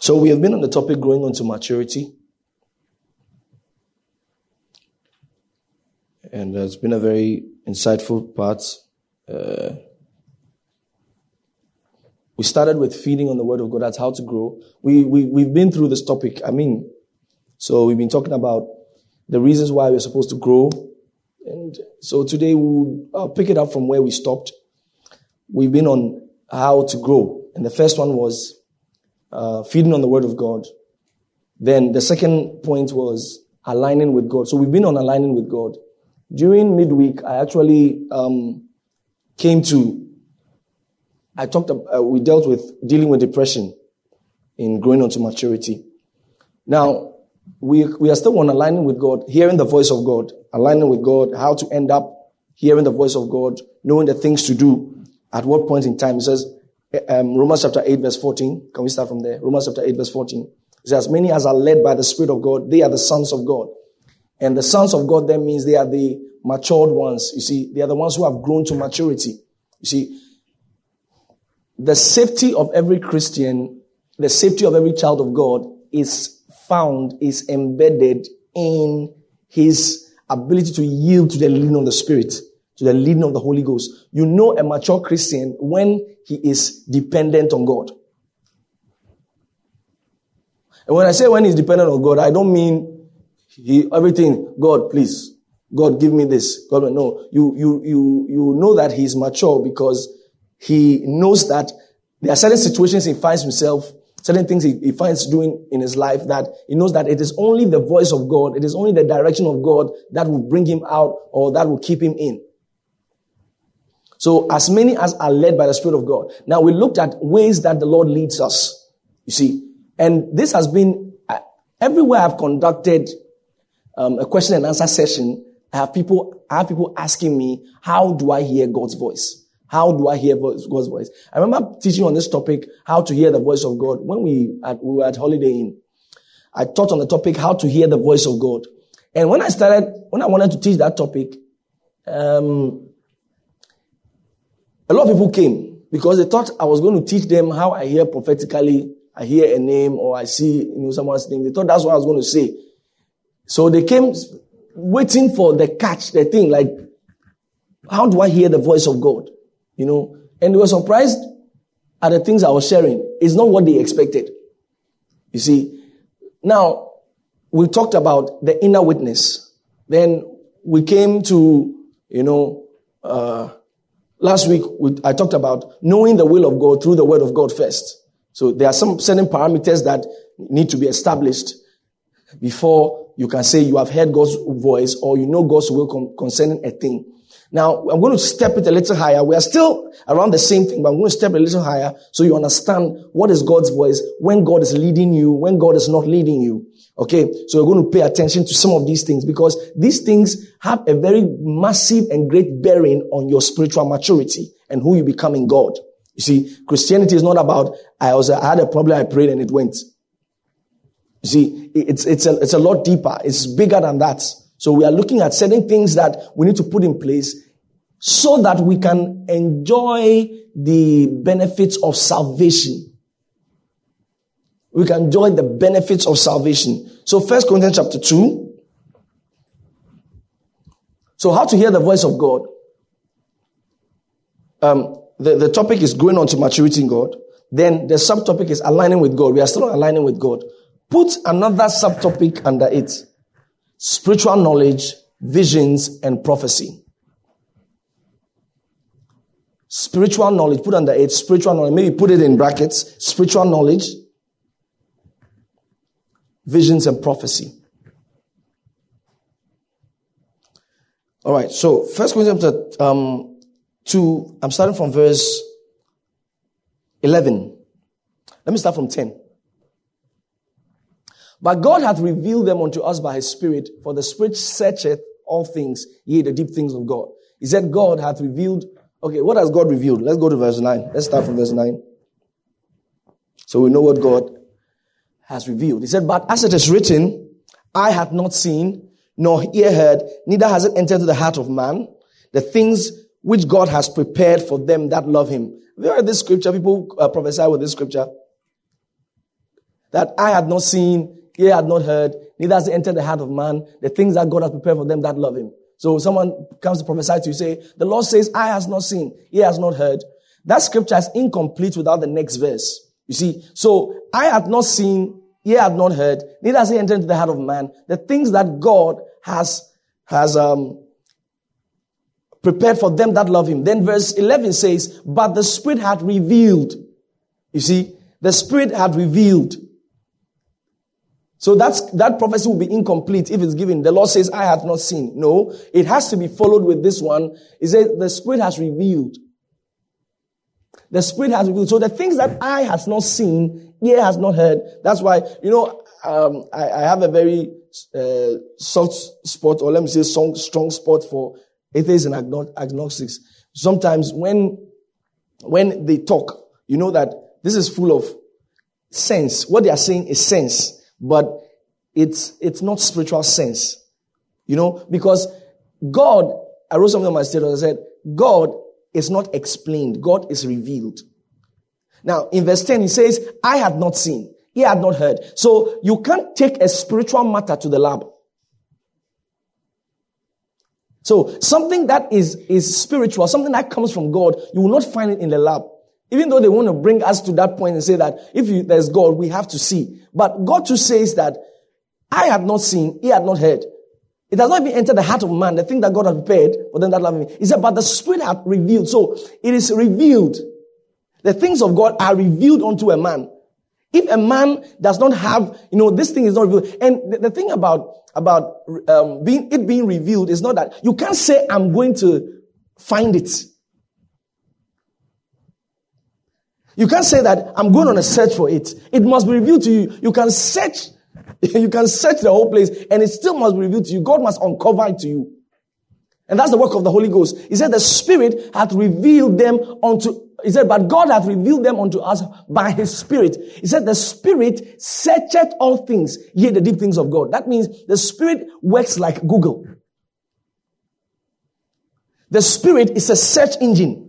So we have been on the topic growing unto maturity. And it's been a very insightful part. We started with feeding on the Word of God. That's how to grow. We've been through this topic. So we've been talking about the reasons why we're supposed to grow. And so today I'll pick it up from where we stopped. We've been on how to grow. And the first one was feeding on the Word of God. Then the second point was aligning with God. So we've been on aligning with God. During midweek, I actually we dealt with dealing with depression in growing unto maturity. Now, we are still on aligning with God, hearing the voice of God, aligning with God, how to end up hearing the voice of God, knowing the things to do, at what point in time. It says, Romans chapter 8, verse 14. Can we start from there? Romans chapter 8, verse 14. It says, as many as are led by the Spirit of God, they are the sons of God. And the sons of God then means they are the matured ones. You see, they are the ones who have grown to maturity. You see, the safety of every Christian, the safety of every child of God is embedded in his ability to yield to the leading of the Spirit, to the leading of the Holy Ghost. You know a mature Christian when he is dependent on God. And when I say when he's dependent on God, I don't mean everything, God, please, God, give me this. God, no, you know that he's mature because he knows that there are certain situations he finds himself, certain things he finds doing in his life that he knows that it is only the voice of God, it is only the direction of God that will bring him out or that will keep him in. So as many as are led by the Spirit of God. Now we looked at ways that the Lord leads us, you see. And this has been, everywhere I've conducted a question and answer session, I have people asking me, how do I hear God's voice? How do I hear God's voice? I remember teaching on this topic, how to hear the voice of God. When we were at Holiday Inn, I taught on the topic, how to hear the voice of God. And when I wanted to teach that topic, a lot of people came because they thought I was going to teach them how I hear prophetically. I hear a name or I see someone's name. They thought that's what I was going to say. So they came waiting for the catch, the thing, like, how do I hear the voice of God? And they were surprised at the things I was sharing. It's not what they expected. You see, now we talked about the inner witness. Then we came to, last week I talked about knowing the will of God through the Word of God first. So there are some certain parameters that need to be established before you can say you have heard God's voice or you know God's will concerning a thing. Now, I'm going to step it a little higher. We are still around the same thing, but I'm going to step a little higher so you understand what is God's voice, when God is leading you, when God is not leading you. Okay, so we're going to pay attention to some of these things because these things have a very massive and great bearing on your spiritual maturity and who you become in God. You see, Christianity is not about, I had a problem, I prayed and it went. You see, it's a lot deeper. It's bigger than that. So we are looking at certain things that we need to put in place so that we can enjoy the benefits of salvation. We can enjoy the benefits of salvation. So 1 Corinthians chapter 2. So how to hear the voice of God. The topic is growing unto maturity in God. Then the subtopic is aligning with God. We are still aligning with God. Put another subtopic under it. Spiritual knowledge, visions, and prophecy. Spiritual knowledge, put under it, spiritual knowledge, maybe put it in brackets, spiritual knowledge, visions, and prophecy. All right, so 1 Corinthians 2, I'm starting from verse 11. Let me start from 10. But God hath revealed them unto us by his Spirit, for the Spirit searcheth all things, yea, the deep things of God. He said God hath revealed. Okay, what has God revealed? Let's go to verse 9. Let's start from verse 9. So we know what God has revealed. He said, but as it is written, I hath not seen, nor ear heard, neither has it entered into the heart of man, the things which God has prepared for them that love him. Have you heard this scripture? People prophesy with this scripture. that I had not seen, ear had not heard, neither has it entered the heart of man, the things that God has prepared for them that love him. So someone comes to prophesy to you, say, the Lord says, eye has not seen, ear has not heard. That scripture is incomplete without the next verse. You see, so eye had not seen, ear had not heard, neither has it entered into the heart of man, the things that God has prepared for them that love him. Then verse 11 says, but the Spirit had revealed. You see, the Spirit had revealed. So that prophecy will be incomplete if it's given. The Lord says, I have not seen. No, it has to be followed with this one. It says, the Spirit has revealed. The Spirit has revealed. So the things that eye has not seen, ear has not heard. That's why, I have a very soft spot, or let me say strong spot for atheists and agnostics. Sometimes when they talk, you know that this is full of sense. What they are saying is sense. But it's not spiritual sense, because God, I wrote something on my status, I said, God is not explained. God is revealed. Now, in verse 10, he says, I had not seen. He had not heard. So you can't take a spiritual matter to the lab. So something that is spiritual, something that comes from God, you will not find it in the lab. Even though they want to bring us to that point and say that there's God, we have to see. But God too says that I had not seen, he had not heard. It has not even entered the heart of man, the thing that God had prepared for them that love him. He said, but the Spirit had revealed. So it is revealed. The things of God are revealed unto a man. If a man does not have, this thing is not revealed. And the thing about it being revealed is not that you can't say, I'm going to find it. You can't say that I'm going on a search for it. It must be revealed to you. You can search the whole place and it still must be revealed to you. God must uncover it to you. And that's the work of the Holy Ghost. He said the Spirit hath revealed them but God hath revealed them unto us by his Spirit. He said the Spirit searcheth all things, yea, the deep things of God. That means the Spirit works like Google. The Spirit is a search engine.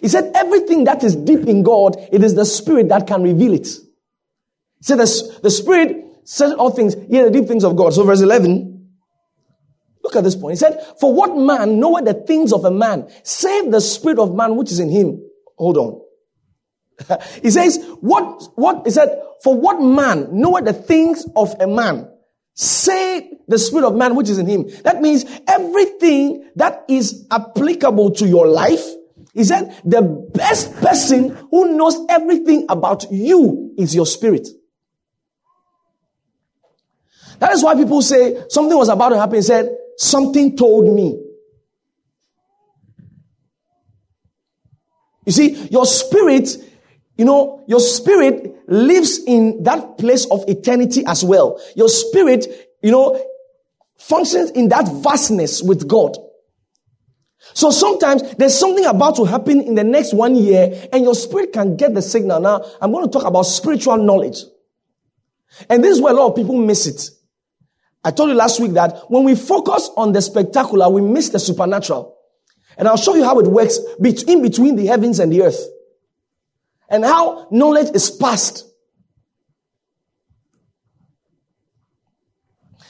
He said, everything that is deep in God, it is the Spirit that can reveal it. He said, the Spirit says all things, yea, the deep things of God. So verse 11, look at this point. He said, for what man knoweth the things of a man, save the spirit of man which is in him? Hold on. He says, for what man knoweth the things of a man, save the spirit of man which is in him? That means everything that is applicable to your life. He said, the best person who knows everything about you is your spirit. That is why people say something was about to happen. He said, something told me. You see, your spirit, your spirit lives in that place of eternity as well. Your spirit, functions in that vastness with God. So sometimes there's something about to happen in the next 1 year and your spirit can get the signal. Now, I'm going to talk about spiritual knowledge. And this is where a lot of people miss it. I told you last week that when we focus on the spectacular, we miss the supernatural. And I'll show you how it works in between the heavens and the earth. And how knowledge is passed.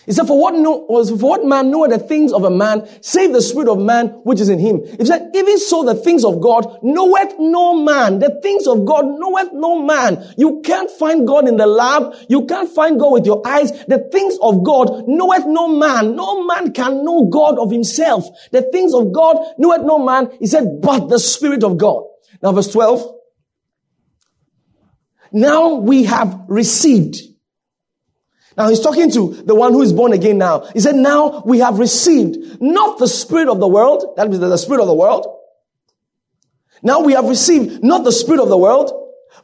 He said, for what man knoweth the things of a man, save the spirit of man which is in him. He said, even so the things of God knoweth no man. The things of God knoweth no man. You can't find God in the lab. You can't find God with your eyes. The things of God knoweth no man. No man can know God of himself. The things of God knoweth no man. He said, but the Spirit of God. Now verse 12. Now we have received. Now he's talking to the one who is born again now. He said, now we have received not the spirit of the world. That means the spirit of the world. Now we have received not the spirit of the world,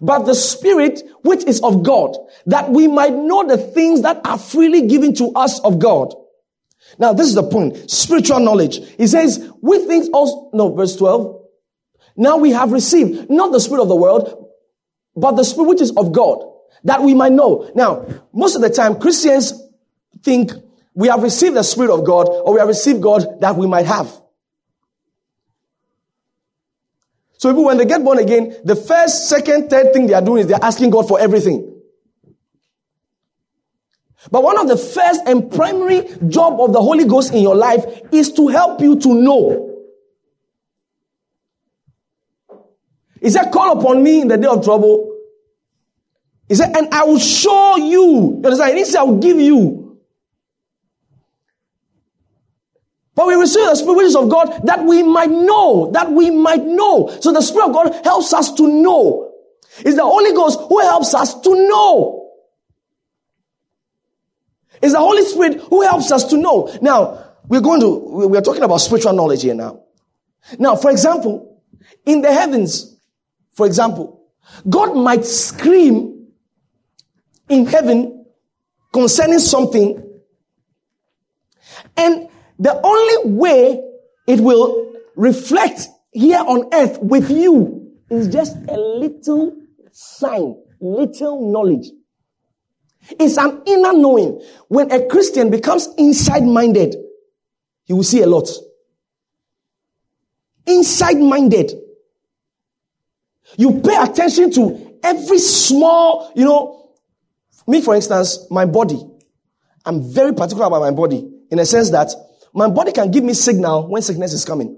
but the Spirit which is of God, that we might know the things that are freely given to us of God. Now this is the point. Spiritual knowledge. He says, verse 12. Now we have received not the spirit of the world, but the Spirit which is of God, that we might know. Now, most of the time, Christians think we have received the Spirit of God, or we have received God that we might have. So people, when they get born again, the first, second, third thing they are doing is they're asking God for everything. But one of the first and primary job of the Holy Ghost in your life is to help you to know. He said, call upon me in the day of trouble. He said, and I will show you. He didn't say, I will give you. But we receive the Spirit of God that we might know, So the Spirit of God helps us to know. It's the Holy Ghost who helps us to know. It's the Holy Spirit who helps us to know. Now, we're talking about spiritual knowledge here now. Now, for example, in the heavens, God might scream in heaven concerning something, and the only way it will reflect here on earth with you is just a little sign, little knowledge. It's an inner knowing. When a Christian becomes inside-minded, you will see a lot. Inside-minded. You pay attention to every small, me, for instance, my body. I'm very particular about my body in a sense that my body can give me signal when sickness is coming.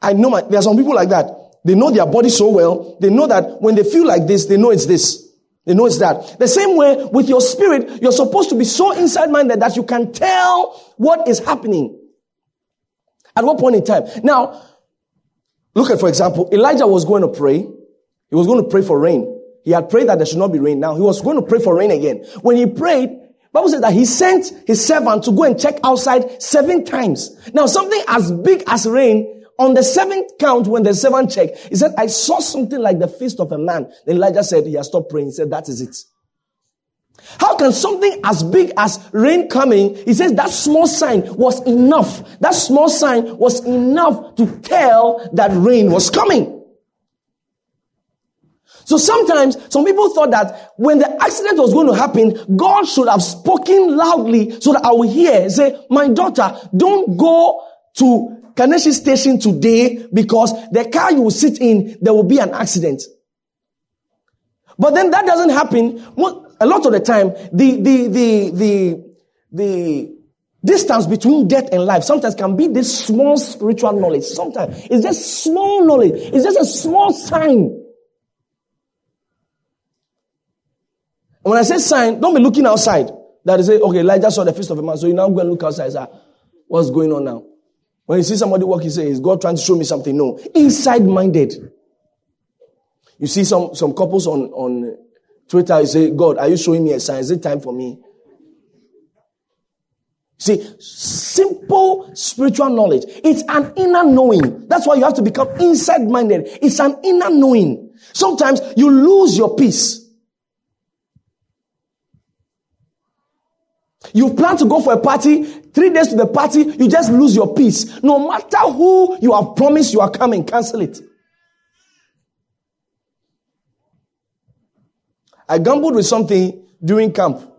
I know there are some people like that. They know their body so well. They know that when they feel like this, they know it's this. They know it's that. The same way with your spirit, you're supposed to be so inside-minded that you can tell what is happening at what point in time. Now, look at, for example, Elijah was going to pray. He was going to pray for rain. He had prayed that there should not be rain. Now, he was going to pray for rain again. When he prayed, the Bible says that he sent his servant to go and check outside 7 times. Now, something as big as rain, on the 7th count, when the 7th checked, he said, I saw something like the fist of a man. Then Elijah said, he has stopped praying. He said, that is it. How can something as big as rain coming, he says that small sign was enough. That small sign was enough to tell that rain was coming. So sometimes, some people thought that when the accident was going to happen, God should have spoken loudly so that I will hear. Say, my daughter, don't go to Kaneshi Station today because the car you will sit in, there will be an accident. But then that doesn't happen. A lot of the time, the distance between death and life sometimes can be this small spiritual knowledge. Sometimes it's just small knowledge. It's just a small sign. And when I say sign, don't be looking outside. That is, okay, Elijah saw the fist of a man, so you now go and look outside. Say, what's going on now? When you see somebody walk, you say, is God trying to show me something? No. Inside-minded. You see some couples on Twitter, you say, God, are you showing me a sign? Is it time for me? See, simple spiritual knowledge. It's an inner knowing. That's why you have to become inside-minded. It's an inner knowing. Sometimes you lose your peace. You plan to go for a party, 3 days to the party, you just lose your peace. No matter who you have promised you are coming, cancel it. I gambled with something during camp.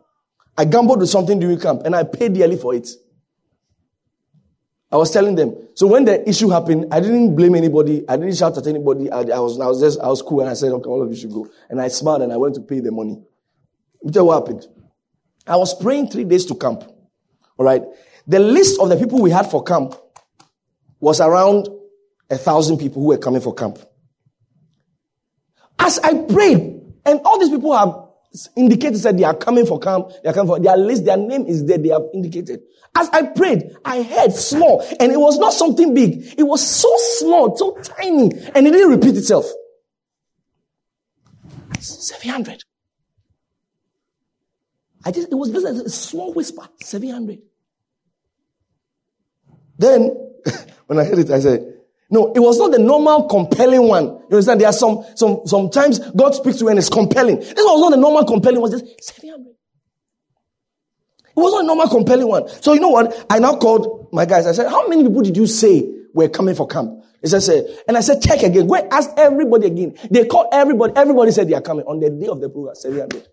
And I paid dearly for it. I was telling them. So when the issue happened, I didn't blame anybody. I didn't shout at anybody. I was cool, and I said, okay, all of you should go. And I smiled and I went to pay the money. Let me tell you what happened. I was praying 3 days to camp. All right. The list of the people we had for camp was around 1,000 people who were coming for camp. As I prayed, and all these people have indicated that they are coming for camp, their list, their name is there, they have indicated. As I prayed, I heard small, and it was not something big. It was so small, so tiny, and it didn't repeat itself. 700. It was just a small whisper, 700. Then, when I heard it, I said, no, it was not the normal compelling one. You understand? There are sometimes God speaks to you and it's compelling. This one was not the normal compelling one, it was just 700. It was not a normal compelling one. So you know what? I now called my guys. I said, how many people did you say were coming for camp? They said, and I said, check again. Go and ask everybody again. They called everybody. Everybody said they are coming. On the day of the program, 700.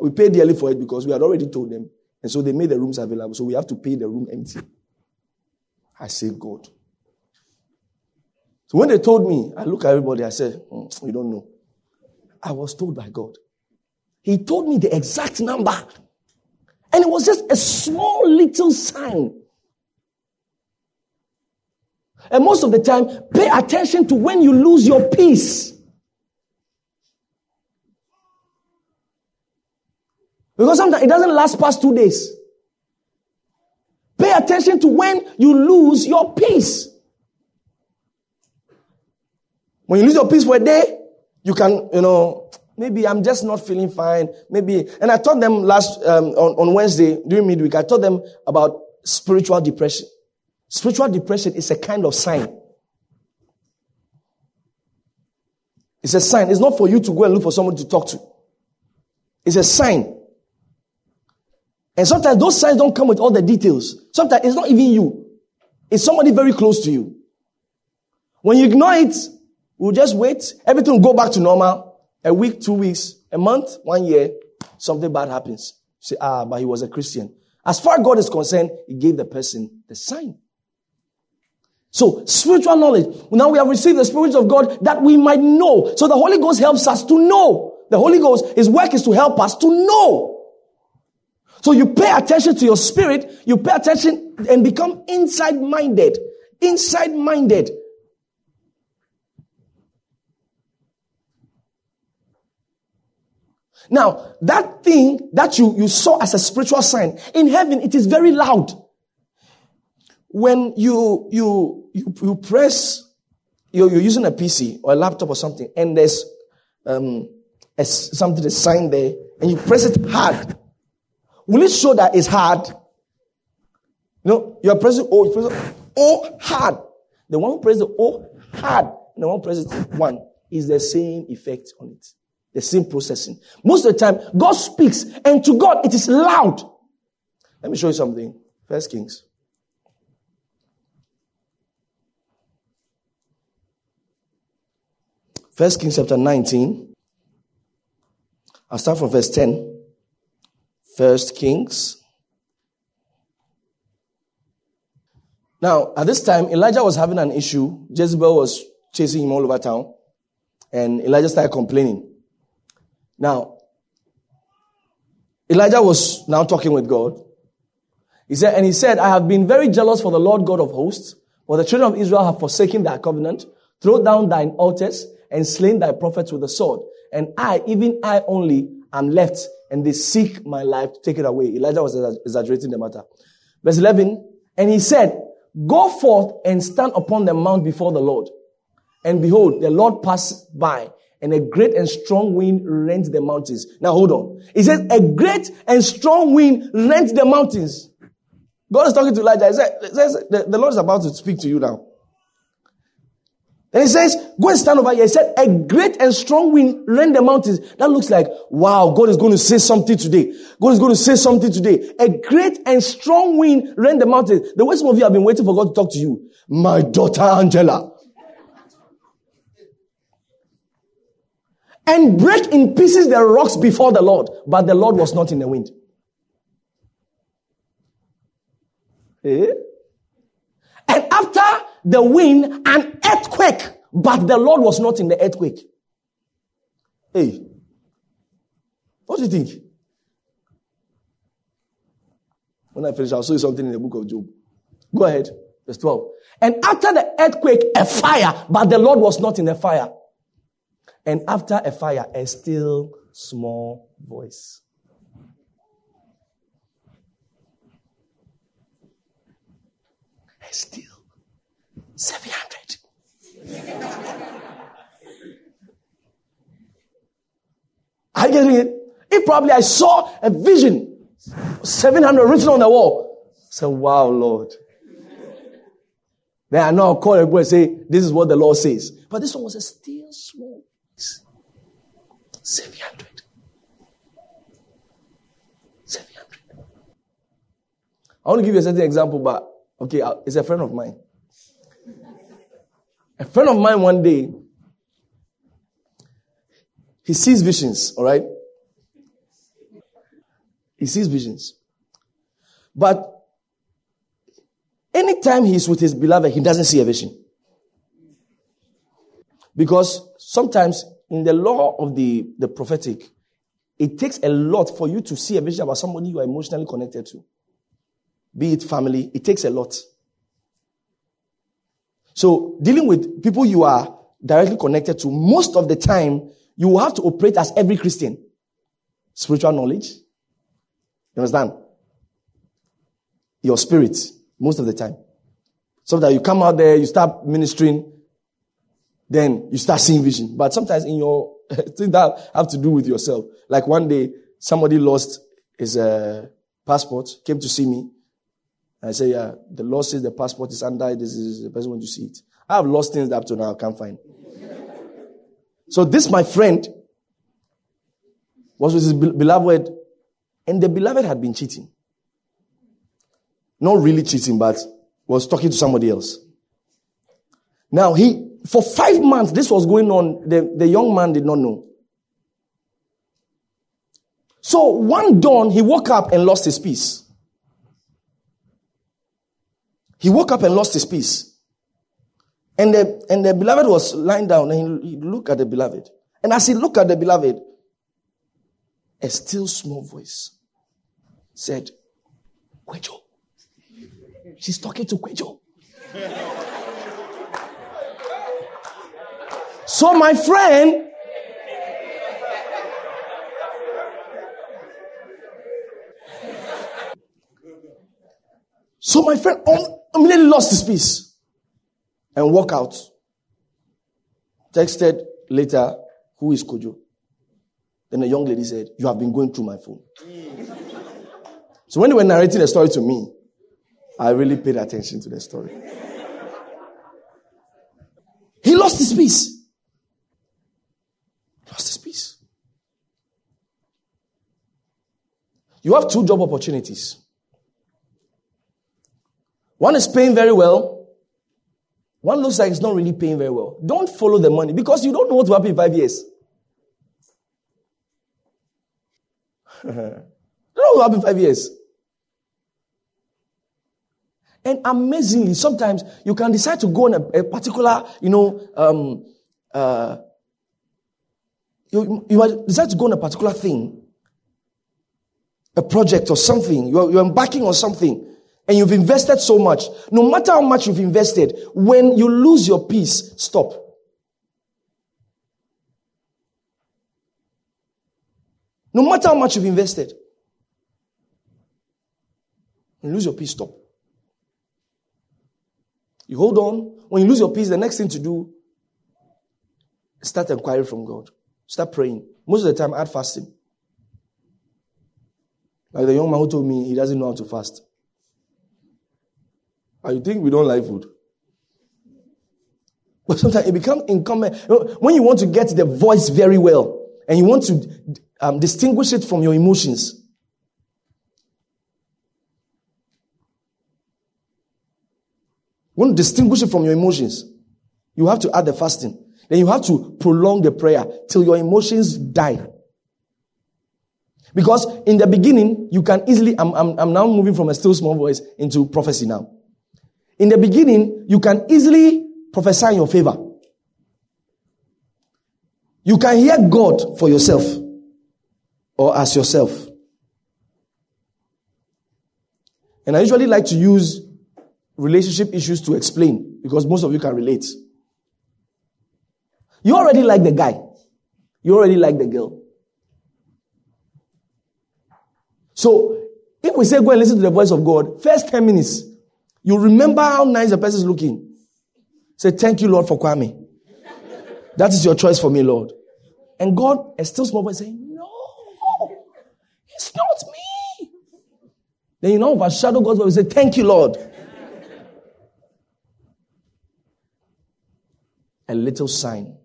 We paid dearly for it because we had already told them. And so they made the rooms available. So we have to pay the room empty. I said, God. So when they told me, I looked at everybody. I said, you don't know. I was told by God. He told me the exact number. And it was just a small little sign. And most of the time, pay attention to when you lose your peace. Because sometimes it doesn't last past 2 days. Pay attention to when you lose your peace. When you lose your peace for a day, you can, maybe I'm just not feeling fine. Maybe, and I taught them last on Wednesday during midweek. I taught them about spiritual depression. Spiritual depression is a kind of sign. It's a sign. It's not for you to go and look for someone to talk to. It's a sign. And sometimes those signs don't come with all the details. Sometimes it's not even you. It's somebody very close to you. When you ignore it, we'll just wait. Everything will go back to normal. A week, 2 weeks, a month, 1 year, something bad happens. You say, but he was a Christian. As far as God is concerned, he gave the person the sign. So, spiritual knowledge. Now we have received the Spirit of God that we might know. So the Holy Ghost helps us to know. The Holy Ghost, his work is to help us to know. So you pay attention to your spirit, you pay attention and become inside-minded. Inside-minded. Now, that thing that you saw as a spiritual sign, in heaven, it is very loud. When you press, you're using a PC or a laptop or something, and there's something, a sign there, and you press it hard. Will it show that it's hard? No, you're pressing O, you press O hard. The one who presses the O hard, and the one who presses one is the same effect on it. The same processing. Most of the time, God speaks, and to God it is loud. Let me show you something. 1 Kings. First Kings chapter 19. I'll start from verse 10. 1 Kings. Now, at this time, Elijah was having an issue. Jezebel was chasing him all over town. And Elijah started complaining. Now, Elijah was now talking with God. He said, I have been very jealous for the Lord God of hosts, for the children of Israel have forsaken thy covenant, thrown down thine altars, and slain thy prophets with the sword. And I, even I only, am left, and they seek my life to take it away. Elijah was exaggerating the matter. Verse 11, and he said, go forth and stand upon the mount before the Lord. And behold, the Lord passed by, and a great and strong wind rent the mountains. Now hold on. He says, a great and strong wind rent the mountains. God is talking to Elijah. He says, the Lord is about to speak to you now. And he says, go and stand over here. He said, a great and strong wind rent the mountains. That looks like, wow, God is going to say something today. God is going to say something today. A great and strong wind rent the mountains. The way some of you have been waiting for God to talk to you. My daughter Angela. And break in pieces the rocks before the Lord. But the Lord was not in the wind. And after the wind, an earthquake, but the Lord was not in the earthquake. What do you think? When I finish, I'll show you something in the book of Job. Go ahead, verse 12. And after the earthquake, a fire, but the Lord was not in the fire. And after a fire, a still small voice. A still 700. I get it. It probably I saw a vision, 700 written on the wall. I said, wow, Lord. Then I know I'll call everybody and say, this is what the Lord says. But this one was a still small voice. 700. 700. I want to give you a certain example, but it's a friend of mine. A friend of mine one day, he sees visions, all right? He sees visions. But anytime he's with his beloved, he doesn't see a vision. Because sometimes in the law of the prophetic, it takes a lot for you to see a vision about somebody you are emotionally connected to. Be it family, it takes a lot. So dealing with people you are directly connected to, most of the time, you will have to operate as every Christian. Spiritual knowledge. You understand? Your spirit, most of the time. So that you come out there, you start ministering, then you start seeing vision. But sometimes in your things that have to do with yourself. Like one day, somebody lost his passport, came to see me. And I said, yeah, the law says the passport is under, this is the person when you see it. I have lost things that up to now I can't find. So this, my friend, was with his beloved, and the beloved had been cheating. Not really cheating, but was talking to somebody else. Now, for 5 months, this was going on. The young man did not know. So one dawn, he woke up and lost his peace. He woke up and lost his peace. And the beloved was lying down, and he looked at the beloved. And as he looked at the beloved, a still small voice said, Kwejo. She's talking to Kwejo. So my friend, immediately lost his peace and walked out. Texted later, who is Kojo? Then the young lady said, you have been going through my phone. So when they were narrating the story to me, I really paid attention to the story. He lost his peace. Lost his peace. You have two job opportunities. One is paying very well. One looks like it's not really paying very well. Don't follow the money because you don't know what will happen in 5 years. You don't know what will happen in 5 years. And amazingly, sometimes you can decide to go on a particular, you decide to go on a particular thing, a project or something. You're embarking on something. And you've invested so much. No matter how much you've invested, when you lose your peace, stop. No matter how much you've invested, when you lose your peace, stop. You hold on. When you lose your peace, the next thing to do is start inquiring from God. Start praying. Most of the time, add fasting. Like the young man who told me he doesn't know how to fast. I think we don't like food. But sometimes it becomes incumbent. When you want to get the voice very well and you want to distinguish it from your emotions, you have to add the fasting. Then you have to prolong the prayer till your emotions die. Because in the beginning, you can easily, I'm now moving from a still small voice into prophecy now. In the beginning, you can easily prophesy in your favor. You can hear God for yourself or as yourself. And I usually like to use relationship issues to explain because most of you can relate. You already like the guy. You already like the girl. So, if we say go and listen to the voice of God, first 10 minutes, you remember how nice the person is looking. Say, thank you, Lord, for Kwame. That is your choice for me, Lord. And God is still small, but saying, no, it's not me. Then you know, overshadow God's word. We say, thank you, Lord. A little sign.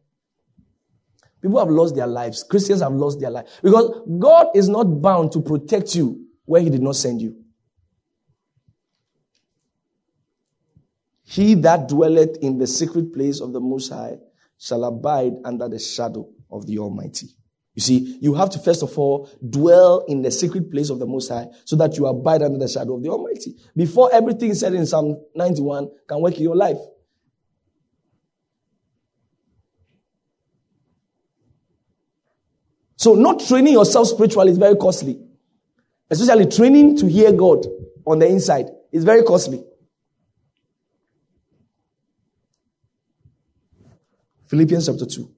People have lost their lives. Christians have lost their lives. Because God is not bound to protect you where he did not send you. He that dwelleth in the secret place of the Most High shall abide under the shadow of the Almighty. You see, you have to first of all dwell in the secret place of the Most High so that you abide under the shadow of the Almighty. Before everything said in Psalm 91 can work in your life. So not training yourself spiritually is very costly. Especially training to hear God on the inside is very costly. Philippians chapter 2.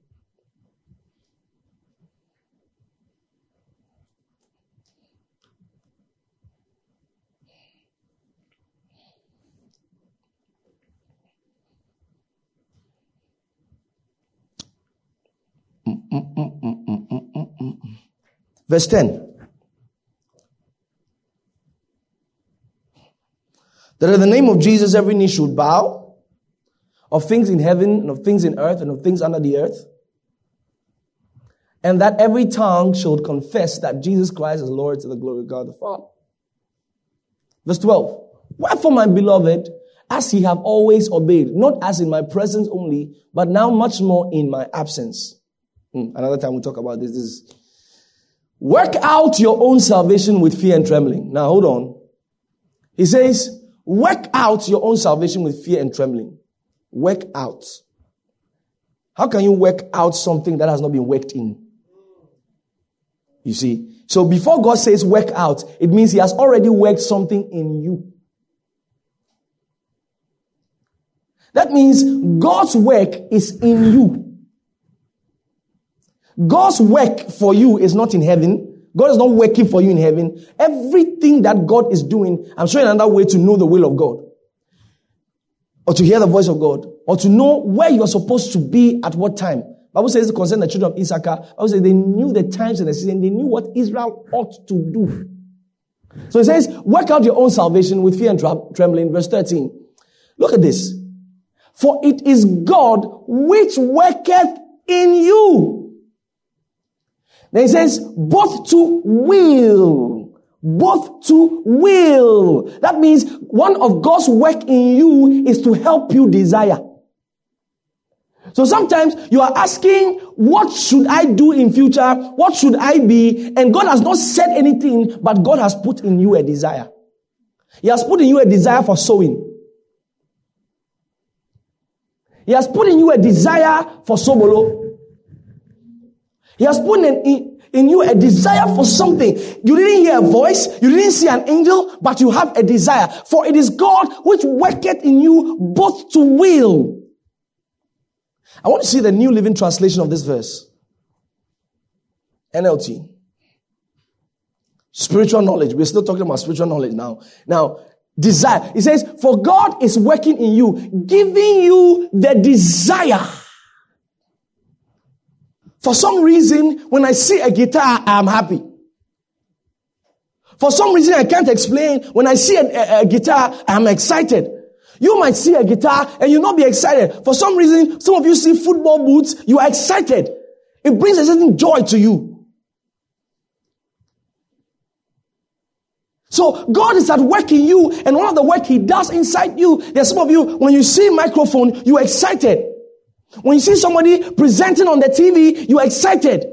Verse 10. That in the name of Jesus every knee should bow, of things in heaven, and of things in earth, and of things under the earth, and that every tongue should confess that Jesus Christ is Lord to the glory of God the Father. Verse 12. Wherefore, my beloved, as ye have always obeyed, not as in my presence only, but now much more in my absence. Another time we'll talk about this. This is, work out your own salvation with fear and trembling. Now, hold on. He says, work out your own salvation with fear and trembling. Work out. How can you work out something that has not been worked in? You see? So before God says work out, it means he has already worked something in you. That means God's work is in you. God's work for you is not in heaven. God is not working for you in heaven. Everything that God is doing, I'm showing another way to know the will of God, or to hear the voice of God, or to know where you're supposed to be at what time. Bible says concerning the children of Issachar, Bible says they knew the times and the season. They knew what Israel ought to do. So it says, work out your own salvation with fear and trembling. Verse 13. Look at this. For it is God which worketh in you. Then he says, both to will. That means one of God's work in you is to help you desire. So sometimes you are asking, what should I do in future? What should I be? And God has not said anything, but God has put in you a desire. He has put in you a desire for sowing. He has put in you a desire for sobolo. He has put in you a desire for something. You didn't hear a voice. You didn't see an angel, but you have a desire. For it is God which worketh in you both to will. I want to see the New Living Translation of this verse. NLT. Spiritual knowledge. We're still talking about spiritual knowledge now. Now, desire. It says, for God is working in you, giving you the desire. For some reason, when I see a guitar, I'm happy. For some reason, I can't explain. When I see a guitar, I'm excited. You might see a guitar and you'll not be excited. For some reason, some of you see football boots, you are excited. It brings a certain joy to you. So God is at work in you, and one of the work he does inside you, there's some of you, when you see a microphone, you're excited. When you see somebody presenting on the TV, you're excited.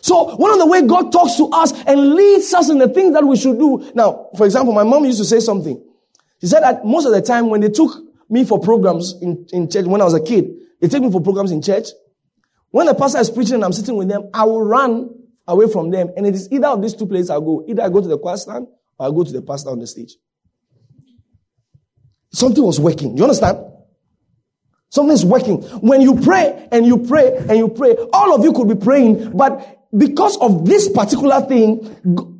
So one of the ways God talks to us and leads us in the things that we should do. Now, for example, my mom used to say something. She said that most of the time when they took me for programs in church, when I was a kid, they take me for programs in church. When the pastor is preaching and I'm sitting with them, I will run away from them. And it is either of these two places I'll go. Either I go to the choir stand or I go to the pastor on the stage. Something was working. You understand? Something's working. When you pray and you pray and you pray, all of you could be praying, but because of this particular thing,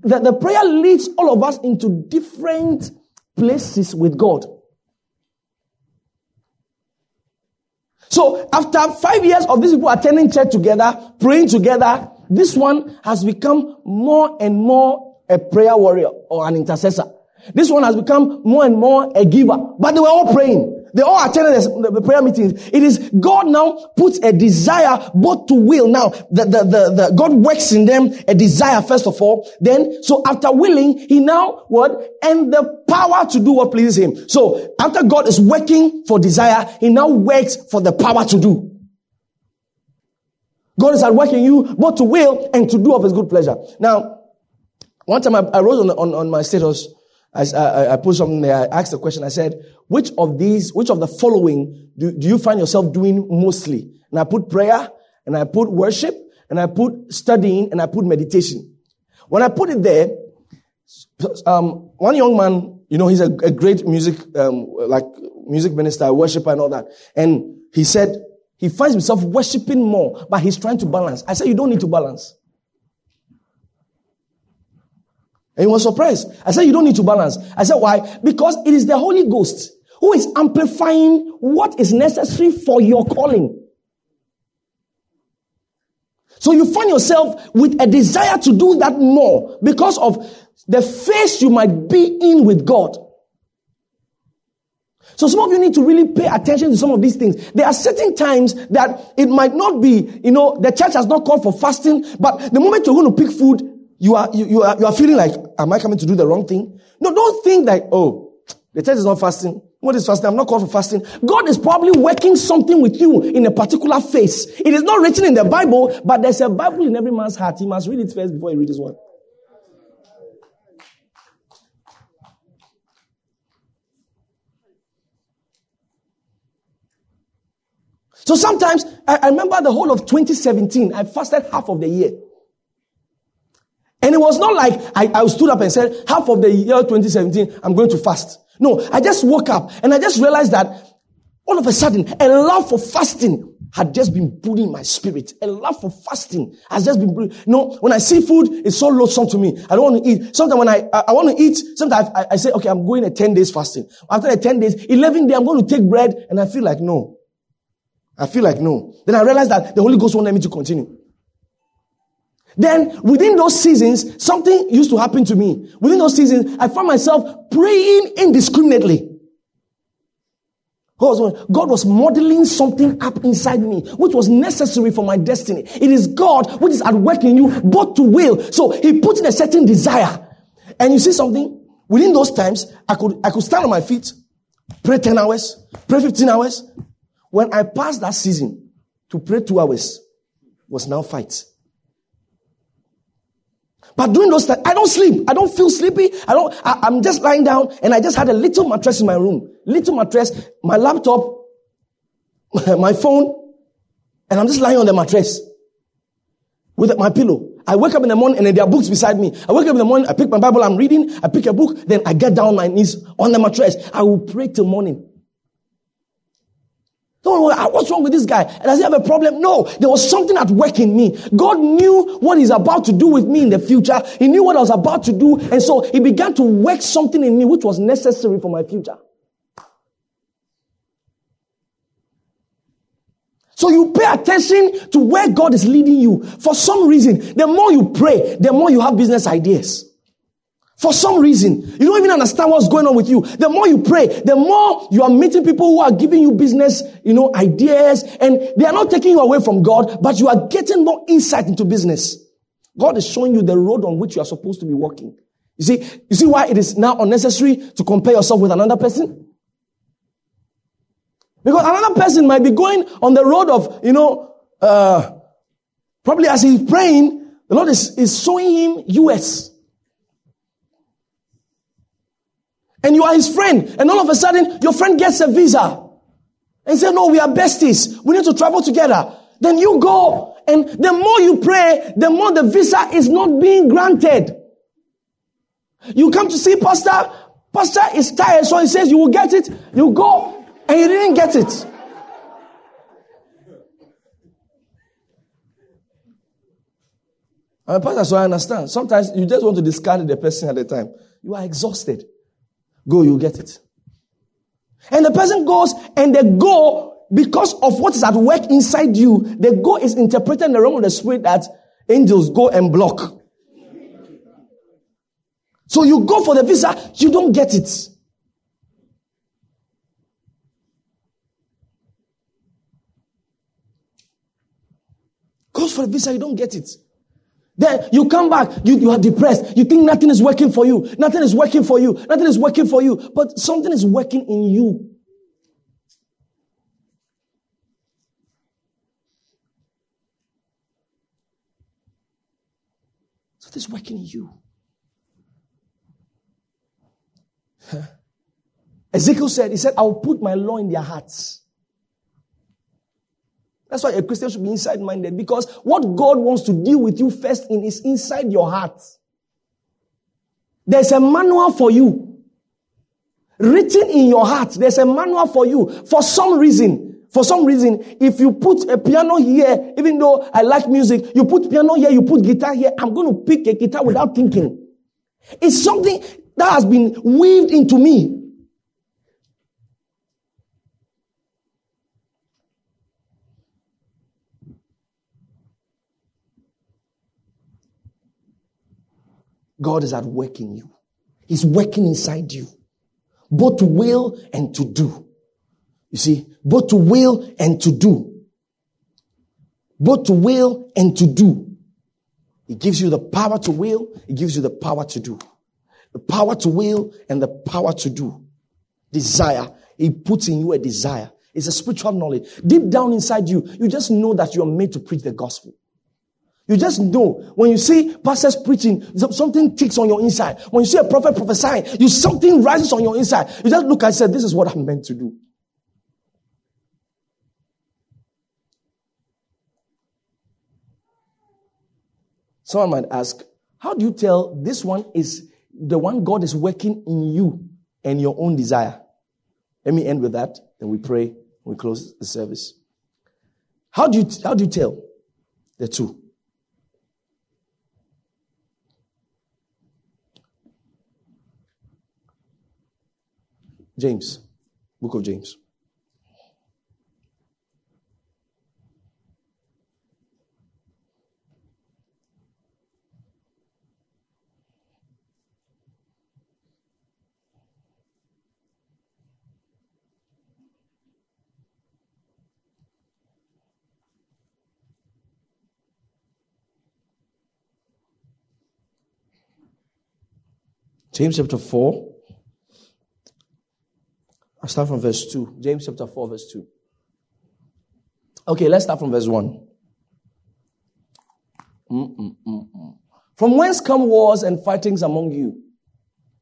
the prayer leads all of us into different places with God. So after 5 years of these people attending church together, praying together, this one has become more and more a prayer warrior or an intercessor. This one has become more and more a giver. But they were all praying. They all attended the prayer meetings. It is God now puts a desire both to will. Now, the God works in them a desire first of all. Then, so after willing, he now what? And the power to do what pleases him. So after God is working for desire, he now works for the power to do. God is at work in you both to will and to do of his good pleasure. Now, one time I wrote on my status I put something there. I asked the question. I said, which of the following do you find yourself doing mostly? And I put prayer, and I put worship, and I put studying, and I put meditation. When I put it there, one young man, he's a great music, music minister, worshiper and all that. And he said he finds himself worshiping more, but he's trying to balance. I said, you don't need to balance. And he was surprised. I said, you don't need to balance. I said, why? Because it is the Holy Ghost who is amplifying what is necessary for your calling. So you find yourself with a desire to do that more because of the phase you might be in with God. So some of you need to really pay attention to some of these things. There are certain times that it might not be, the church has not called for fasting, but the moment you're going to pick food, you are feeling like, am I coming to do the wrong thing? No, don't think like, the church is not fasting. What is fasting? I'm not called for fasting. God is probably working something with you in a particular phase. It is not written in the Bible, but there's a Bible in every man's heart. He must read it first before he reads his word. So sometimes, I remember the whole of 2017, I fasted half of the year. And it was not like I stood up and said, half of the year 2017, I'm going to fast. No, I just woke up and I just realized that all of a sudden, a love for fasting had just been brewing in my spirit. A love for fasting has just been brewing. When I see food, it's so loathsome to me. I don't want to eat. Sometimes when I want to eat, sometimes I say, okay, I'm going a 10 days fasting. After the 10 days, 11 day, I'm going to take bread and I feel like no. Then I realized that the Holy Ghost won't let me to continue. Then, within those seasons, something used to happen to me. Within those seasons, I found myself praying indiscriminately. God was modeling something up inside me, which was necessary for my destiny. It is God which is at work in you, both to will. So, He put in a certain desire. And you see something? Within those times, I could stand on my feet, pray 10 hours, pray 15 hours. When I passed that season, to pray 2 hours was now fight. But during those times, I don't sleep. I don't feel sleepy. I'm just lying down and I just had a little mattress in my room. Little mattress, my laptop, my phone, and I'm just lying on the mattress with my pillow. I wake up in the morning and then there are books beside me. I wake up in the morning, I pick my Bible, I'm reading, I pick a book, then I get down on my knees on the mattress. I will pray till morning. Don't worry, what's wrong with this guy? Does he have a problem? No, there was something at work in me. God knew what he's about to do with me in the future. He knew what I was about to do. And so he began to work something in me which was necessary for my future. So you pay attention to where God is leading you. For some reason, the more you pray, the more you have business ideas. For some reason, you don't even understand what's going on with you. The more you pray, the more you are meeting people who are giving you business, ideas, and they are not taking you away from God, but you are getting more insight into business. God is showing you the road on which you are supposed to be walking. You see why it is now unnecessary to compare yourself with another person? Because another person might be going on the road of, probably as he's praying, the Lord is showing him US. And you are his friend. And all of a sudden, your friend gets a visa. And say, no, we are besties. We need to travel together. Then you go. And the more you pray, the more the visa is not being granted. You come to see pastor. Pastor is tired. So he says, you will get it. You go. And you didn't get it. And pastor, so I understand. Sometimes you just want to discard the person at the time. You are exhausted. Go, you get it. And the person goes, and they go because of what is at work inside you. The go is interpreted in the realm of the spirit that angels go and block. So you go for the visa, you don't get it. Goes for the visa, you don't get it. Then you come back, you are depressed. You think nothing is working for you. Nothing is working for you. But something is working in you. Something is working in you. Ezekiel said, he said, I will put my law in their hearts. That's why a Christian should be inside-minded, because what God wants to deal with you first in is inside your heart. There's a manual for you. Written in your heart, there's a manual for you. For some reason, if you put a piano here, even though I like music, you put piano here, you put guitar here, I'm going to pick a guitar without thinking. It's something that has been weaved into me. God is at work in you. He's working inside you, both to will and to do. You see, both to will and to do. Both to will and to do. He gives you the power to will. He gives you the power to do. The power to will and the power to do. Desire. He puts in you a desire. It's a spiritual knowledge. Deep down inside you, you just know that you are made to preach the gospel. You just know. When you see pastors preaching, something ticks on your inside. When you see a prophet prophesying, something rises on your inside. You just look and say, this is what I'm meant to do. Someone might ask, how do you tell this one is the one God is working in you and your own desire? Let me end with that, and we pray, we close the service. How do you tell the two? James, book of James. James chapter 4. I'll start from verse 2. James chapter 4, verse 2. Okay, let's start from verse 1. From whence come wars and fightings among you?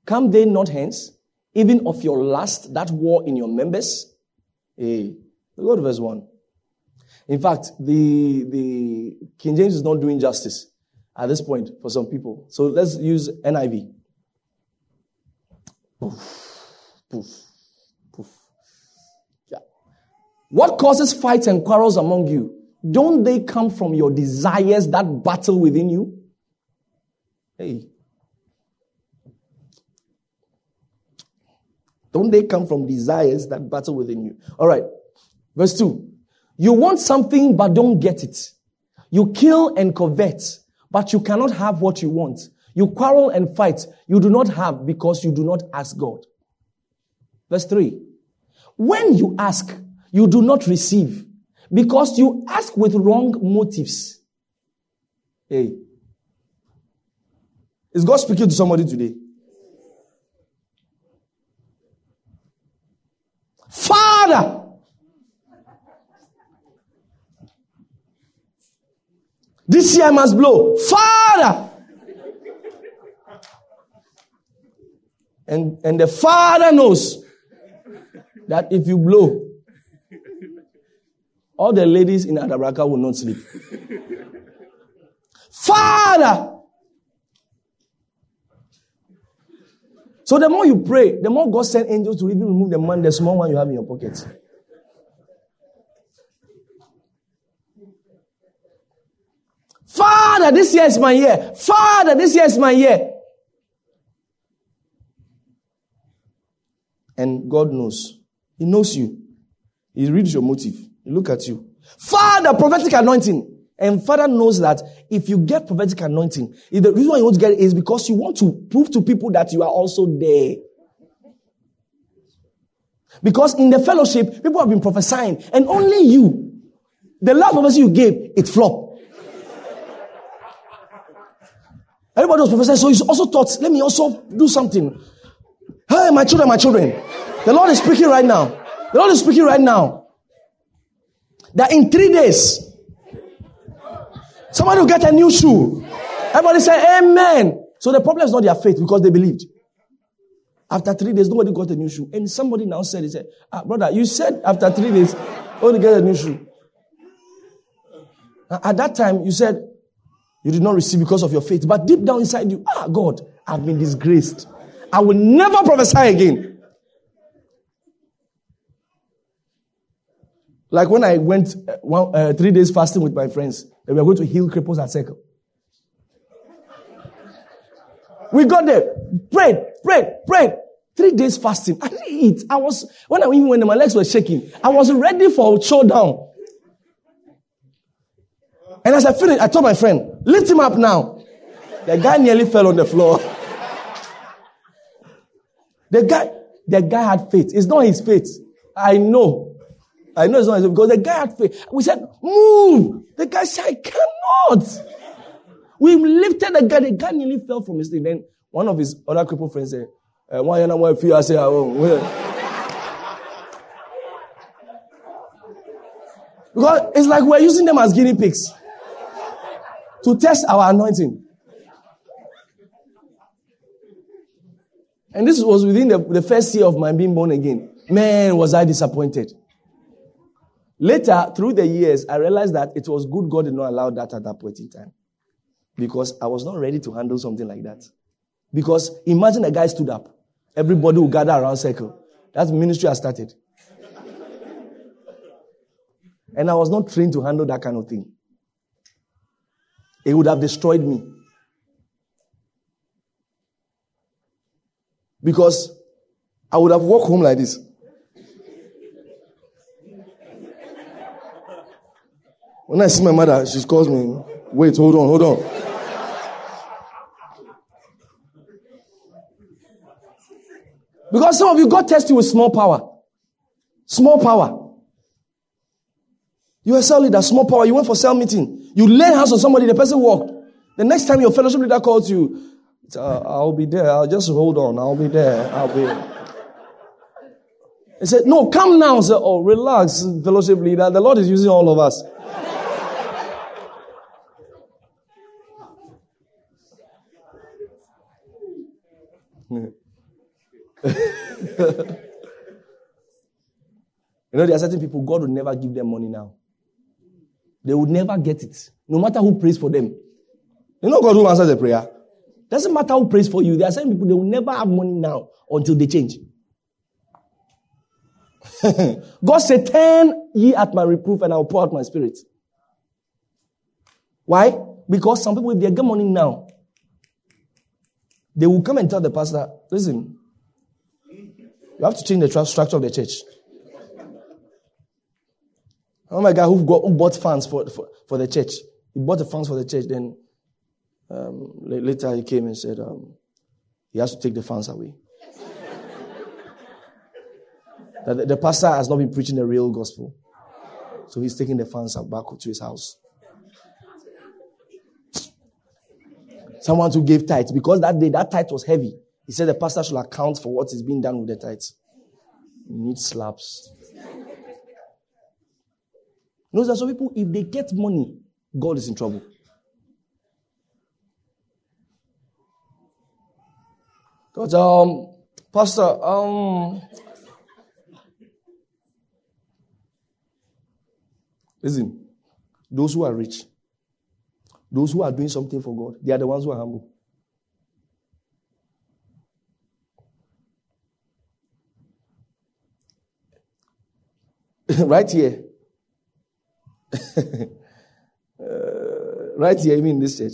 Come they not hence, even of your lust, that war in your members? Hey, go to verse 1. In fact, the King James is not doing justice at this point for some people. So let's use NIV. Yeah. What causes fights and quarrels among you? Don't they come from your desires that battle within you? Hey. Don't they come from desires that battle within you? All right. Verse 2. You want something but don't get it. You kill and covet, but you cannot have what you want. You quarrel and fight. You do not have because you do not ask God. Verse 3. When you ask, you do not receive because you ask with wrong motives. Hey. Is God speaking to somebody today? Father! This year I must blow. Father! And the Father knows that if you blow, all the ladies in Adabraka will not sleep. Father! So the more you pray, the more God sends angels to even remove the man, the small one you have in your pocket. Father, this year is my year. Father, this year is my year. And God knows. He knows you. He reads your motive. He looks at you. Father, prophetic anointing. And Father knows that if you get prophetic anointing, the reason why you want to get it is because you want to prove to people that you are also there. Because in the fellowship, people have been prophesying. And only you, the last prophecy you gave, it flopped. Everybody was prophesying, so he's also thought, let me also do something. Hey, my children. The Lord is speaking right now. That in 3 days, somebody will get a new shoe. Everybody say, amen. So the problem is not their faith because they believed. After 3 days, nobody got a new shoe. And somebody now said, he said, brother, you said after 3 days, only get a new shoe. At that time, you said, you did not receive because of your faith. But deep down inside you, God, I've been disgraced. I will never prophesy again. Like when I went 3 days fasting with my friends, and we were going to heal cripples at Circle. We got there, prayed. 3 days fasting. I didn't eat. When my legs were shaking, I was ready for a showdown. And as I finished, I told my friend, lift him up now. The guy nearly fell on the floor. The guy had faith. It's not his faith. I know it's not his faith because the guy had faith. We said, move. The guy said, I cannot. We lifted the guy. The guy nearly fell from his thing. Then one of his other crippled friends said, why you not want to I say, I won't. Because it's like we're using them as guinea pigs to test our anointing. And this was within the first year of my being born again. Man, was I disappointed. Later, through the years, I realized that it was good God did not allow that at that point in time. Because I was not ready to handle something like that. Because imagine a guy stood up. Everybody would gather around Circle. That ministry has started. And I was not trained to handle that kind of thing. It would have destroyed me. Because I would have walked home like this. When I see my mother, she calls me, wait, hold on. Because some of you, God tests you with small power. Small power. You are a cell leader, small power. You went for cell meeting. You laid hands on somebody, the person walked. The next time your fellowship leader calls you, I'll be there. I'll just hold on. I'll be there. He said, no, come now. I said, oh, relax, fellowship leader. The Lord is using all of us. There are certain people, God will never give them money now. They would never get it. No matter who prays for them. You know God who answers the prayer. Doesn't matter who prays for you. There are certain people, they will never have money now until they change. God said, turn ye at my reproof and I will pour out my spirit. Why? Because some people, if they get money now, they will come and tell the pastor, listen, you have to change the structure of the church. Oh my God, who bought funds for the church? He bought the funds for the church. Then later he came and said, he has to take the funds away. The pastor has not been preaching the real gospel. So he's taking the funds back to his house. Someone who gave tithe, because that day that tithe was heavy. He said the pastor should account for what is being done with the tithe. You need slaps. No, there are some people, if they get money, God is in trouble. God, pastor, listen, those who are rich, those who are doing something for God, they are the ones who are humble. Right here. Right here, even in this church.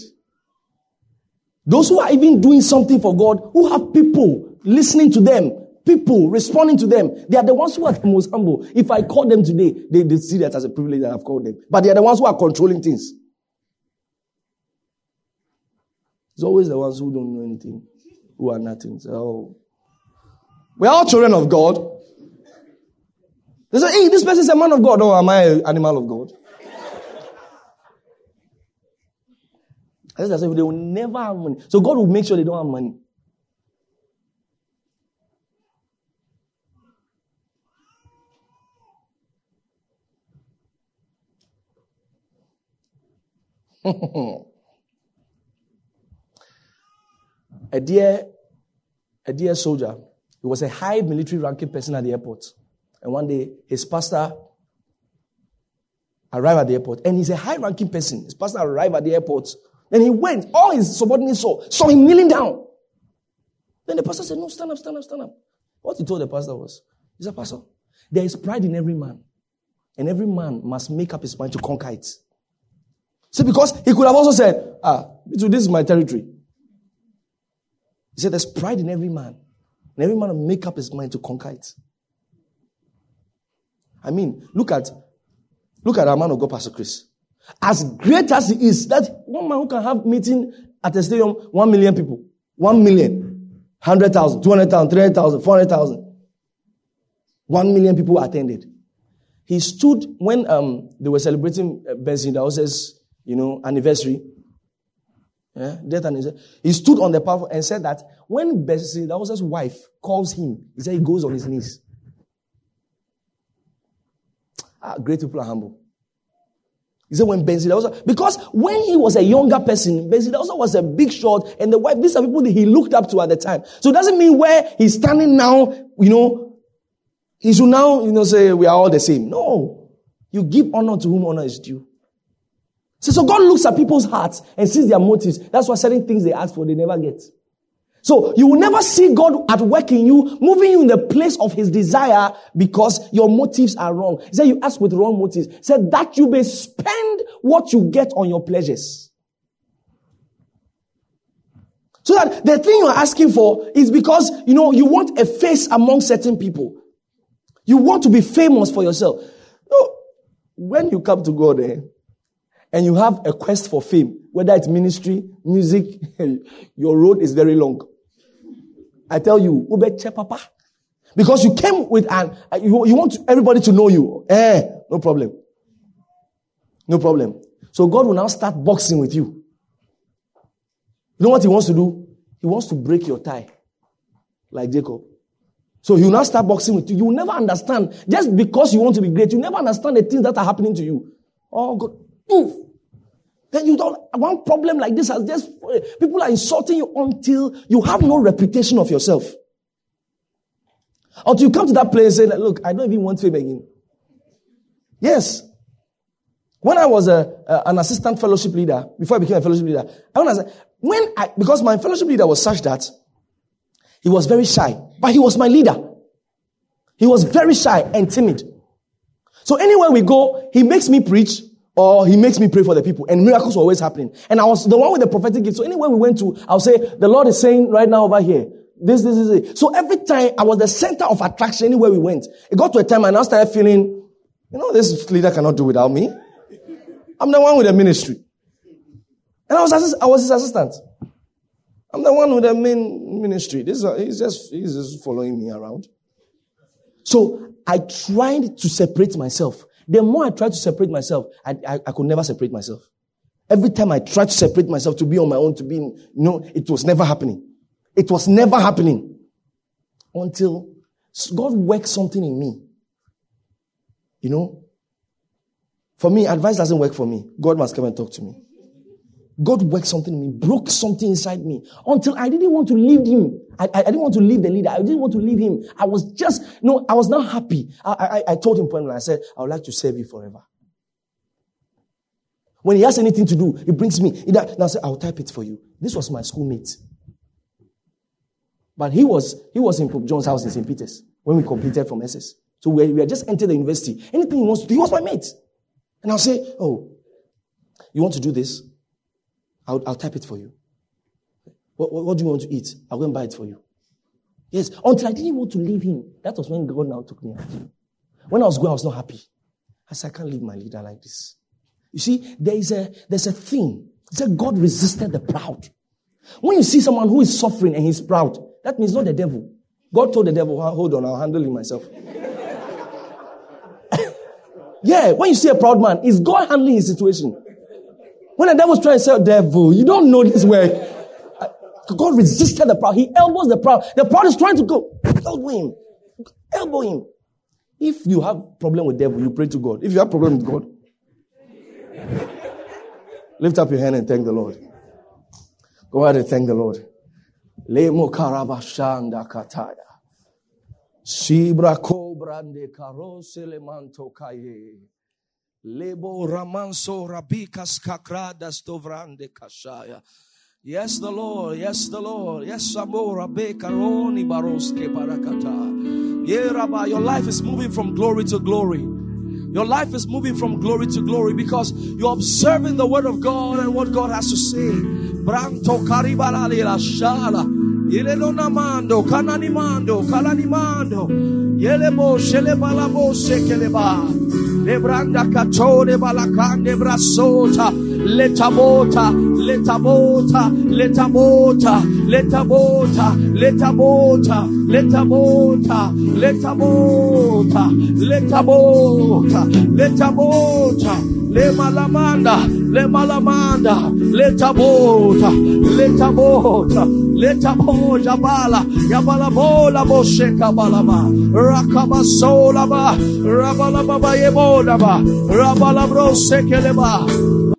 Those who are even doing something for God, who have people listening to them, people responding to them, they are the ones who are the most humble. If I call them today, they see that as a privilege that I've called them. But they are the ones who are controlling things. It's always the ones who don't know anything, who are nothing. So, we are all children of God. They say, hey, this person is a man of God. Oh, am I an animal of God? I said, they will never have money. So God will make sure they don't have money. A dear soldier He was a high military ranking person at the airport. And one day, his pastor arrived at the airport. And he's a high ranking person. His pastor arrived at the airport. And he went. All his subordinates saw him kneeling down. Then the pastor said, no, stand up, stand up, stand up. What he told the pastor was, he said, Pastor, there is pride in every man. And every man must make up his mind to conquer it. See, because he could have also said, this is my territory. He said, there's pride in every man. And every man will make up his mind to conquer it. I mean, look at our man of God, Pastor Chris. As great as he is, that one man who can have meeting at a stadium, 1 million people. 1 million. 100,000, 200,000, 300,000, 400,000. 1 million people attended. He stood when they were celebrating Benson Daos's anniversary. Yeah, death anniversary. He stood on the platform and said that when Benson Daos's wife calls him, he said he goes on his knees. Great people are humble. He said when Benson Daosa, because when he was a younger person, Benson Daosa was a big shot, and the wife, these are people that he looked up to at the time. So it doesn't mean where he's standing now, he should now, say we are all the same. No. You give honor to whom honor is due. So God looks at people's hearts and sees their motives. That's why certain things they ask for, they never get. So you will never see God at work in you, moving you in the place of his desire because your motives are wrong. He said you ask with wrong motives. He said that you may spend what you get on your pleasures. So that the thing you're asking for is because, you want a face among certain people. You want to be famous for yourself. No, when you come to God and you have a quest for fame, whether it's ministry, music, your road is very long. I tell you, ubeche papa, because you came with you want everybody to know you. No problem. No problem. So God will now start boxing with you. You know what he wants to do? He wants to break your tie, like Jacob. So you now start boxing with you. You will never understand. Just because you want to be great, you never understand the things that are happening to you. Oh God, oof. Then you don't. One problem like this has just people are insulting you until you have no reputation of yourself. Until you come to that place and say, "Look, I don't even want fame again." Yes. When I was an assistant fellowship leader, before I became a fellowship leader, because my fellowship leader was such that he was very shy. But he was my leader. He was very shy and timid. So anywhere we go, he makes me preach or he makes me pray for the people. And miracles were always happening. And I was the one with the prophetic gift. So anywhere we went to, I'll say, the Lord is saying right now over here, this is it. So every time I was the center of attraction anywhere we went. It got to a time I now started feeling, this leader cannot do without me. I'm the one with the ministry. And I was his assistant. I'm the one with the main ministry. He's just following me around. So I tried to separate myself. The more I tried to separate myself, I could never separate myself. Every time I tried to separate myself to be on my own, it was never happening. It was never happening until God worked something in me. For me, advice doesn't work for me. God must come and talk to me. God worked something in me, broke something inside me until I didn't want to leave him. I didn't want to leave the leader. I didn't want to leave him. I was just, I was not happy. I told him point blank, I said, I would like to serve you forever. When he has anything to do, he brings me. And I said, I'll type it for you. This was my schoolmate. But he was in Pope John's house in St. Peter's when we completed from SS. So we had just entered the university. Anything he wants to do, he was my mate. And I'll say, oh, you want to do this? I'll type it for you. What do you want to eat? I'll go and buy it for you. Yes, until I didn't want to leave him. That was when God now took me out. When I was going, I was not happy. I said, I can't leave my leader like this. You see, there's a thing. It's that God resisted the proud. When you see someone who is suffering and he's proud, that means not the devil. God told the devil, hold on, I'll handle him myself. Yeah, when you see a proud man, is God handling his situation? When the devil's trying to say, devil, you don't know this way. God resisted the proud. He elbows the proud. The proud is trying to go. Elbow him. Elbow him. If you have problem with devil, you pray to God. If you have problem with God, lift up your hand and thank the Lord. Go ahead and thank the Lord. Sibra cobrande carose le manto caye. Lebo ramanso rabicas cacradas dovrande cashaya. Yes, the Lord, yes, the Lord, yes, Samora Bekaroni Baroske Barakata. Yeah, Rabbi, your life is moving from glory to glory. Your life is moving from glory to glory because you're observing the word of God and what God has to say. Branto Karibala Shala. Yelelona Mando, Kananimando, Kalanimando, Yelebo, Shelebalabo, Sekeleba. Lebranda katone balakande brasota letabota letabota letabota letabota letabota letabota letabota letabota letabota le malamanda letabota letabota Letabo Jabala, Yabala Bola Bosheka Balama, Rakaba Solaba, Rabala Baba Yebodaba, Rabala Brosekeleba.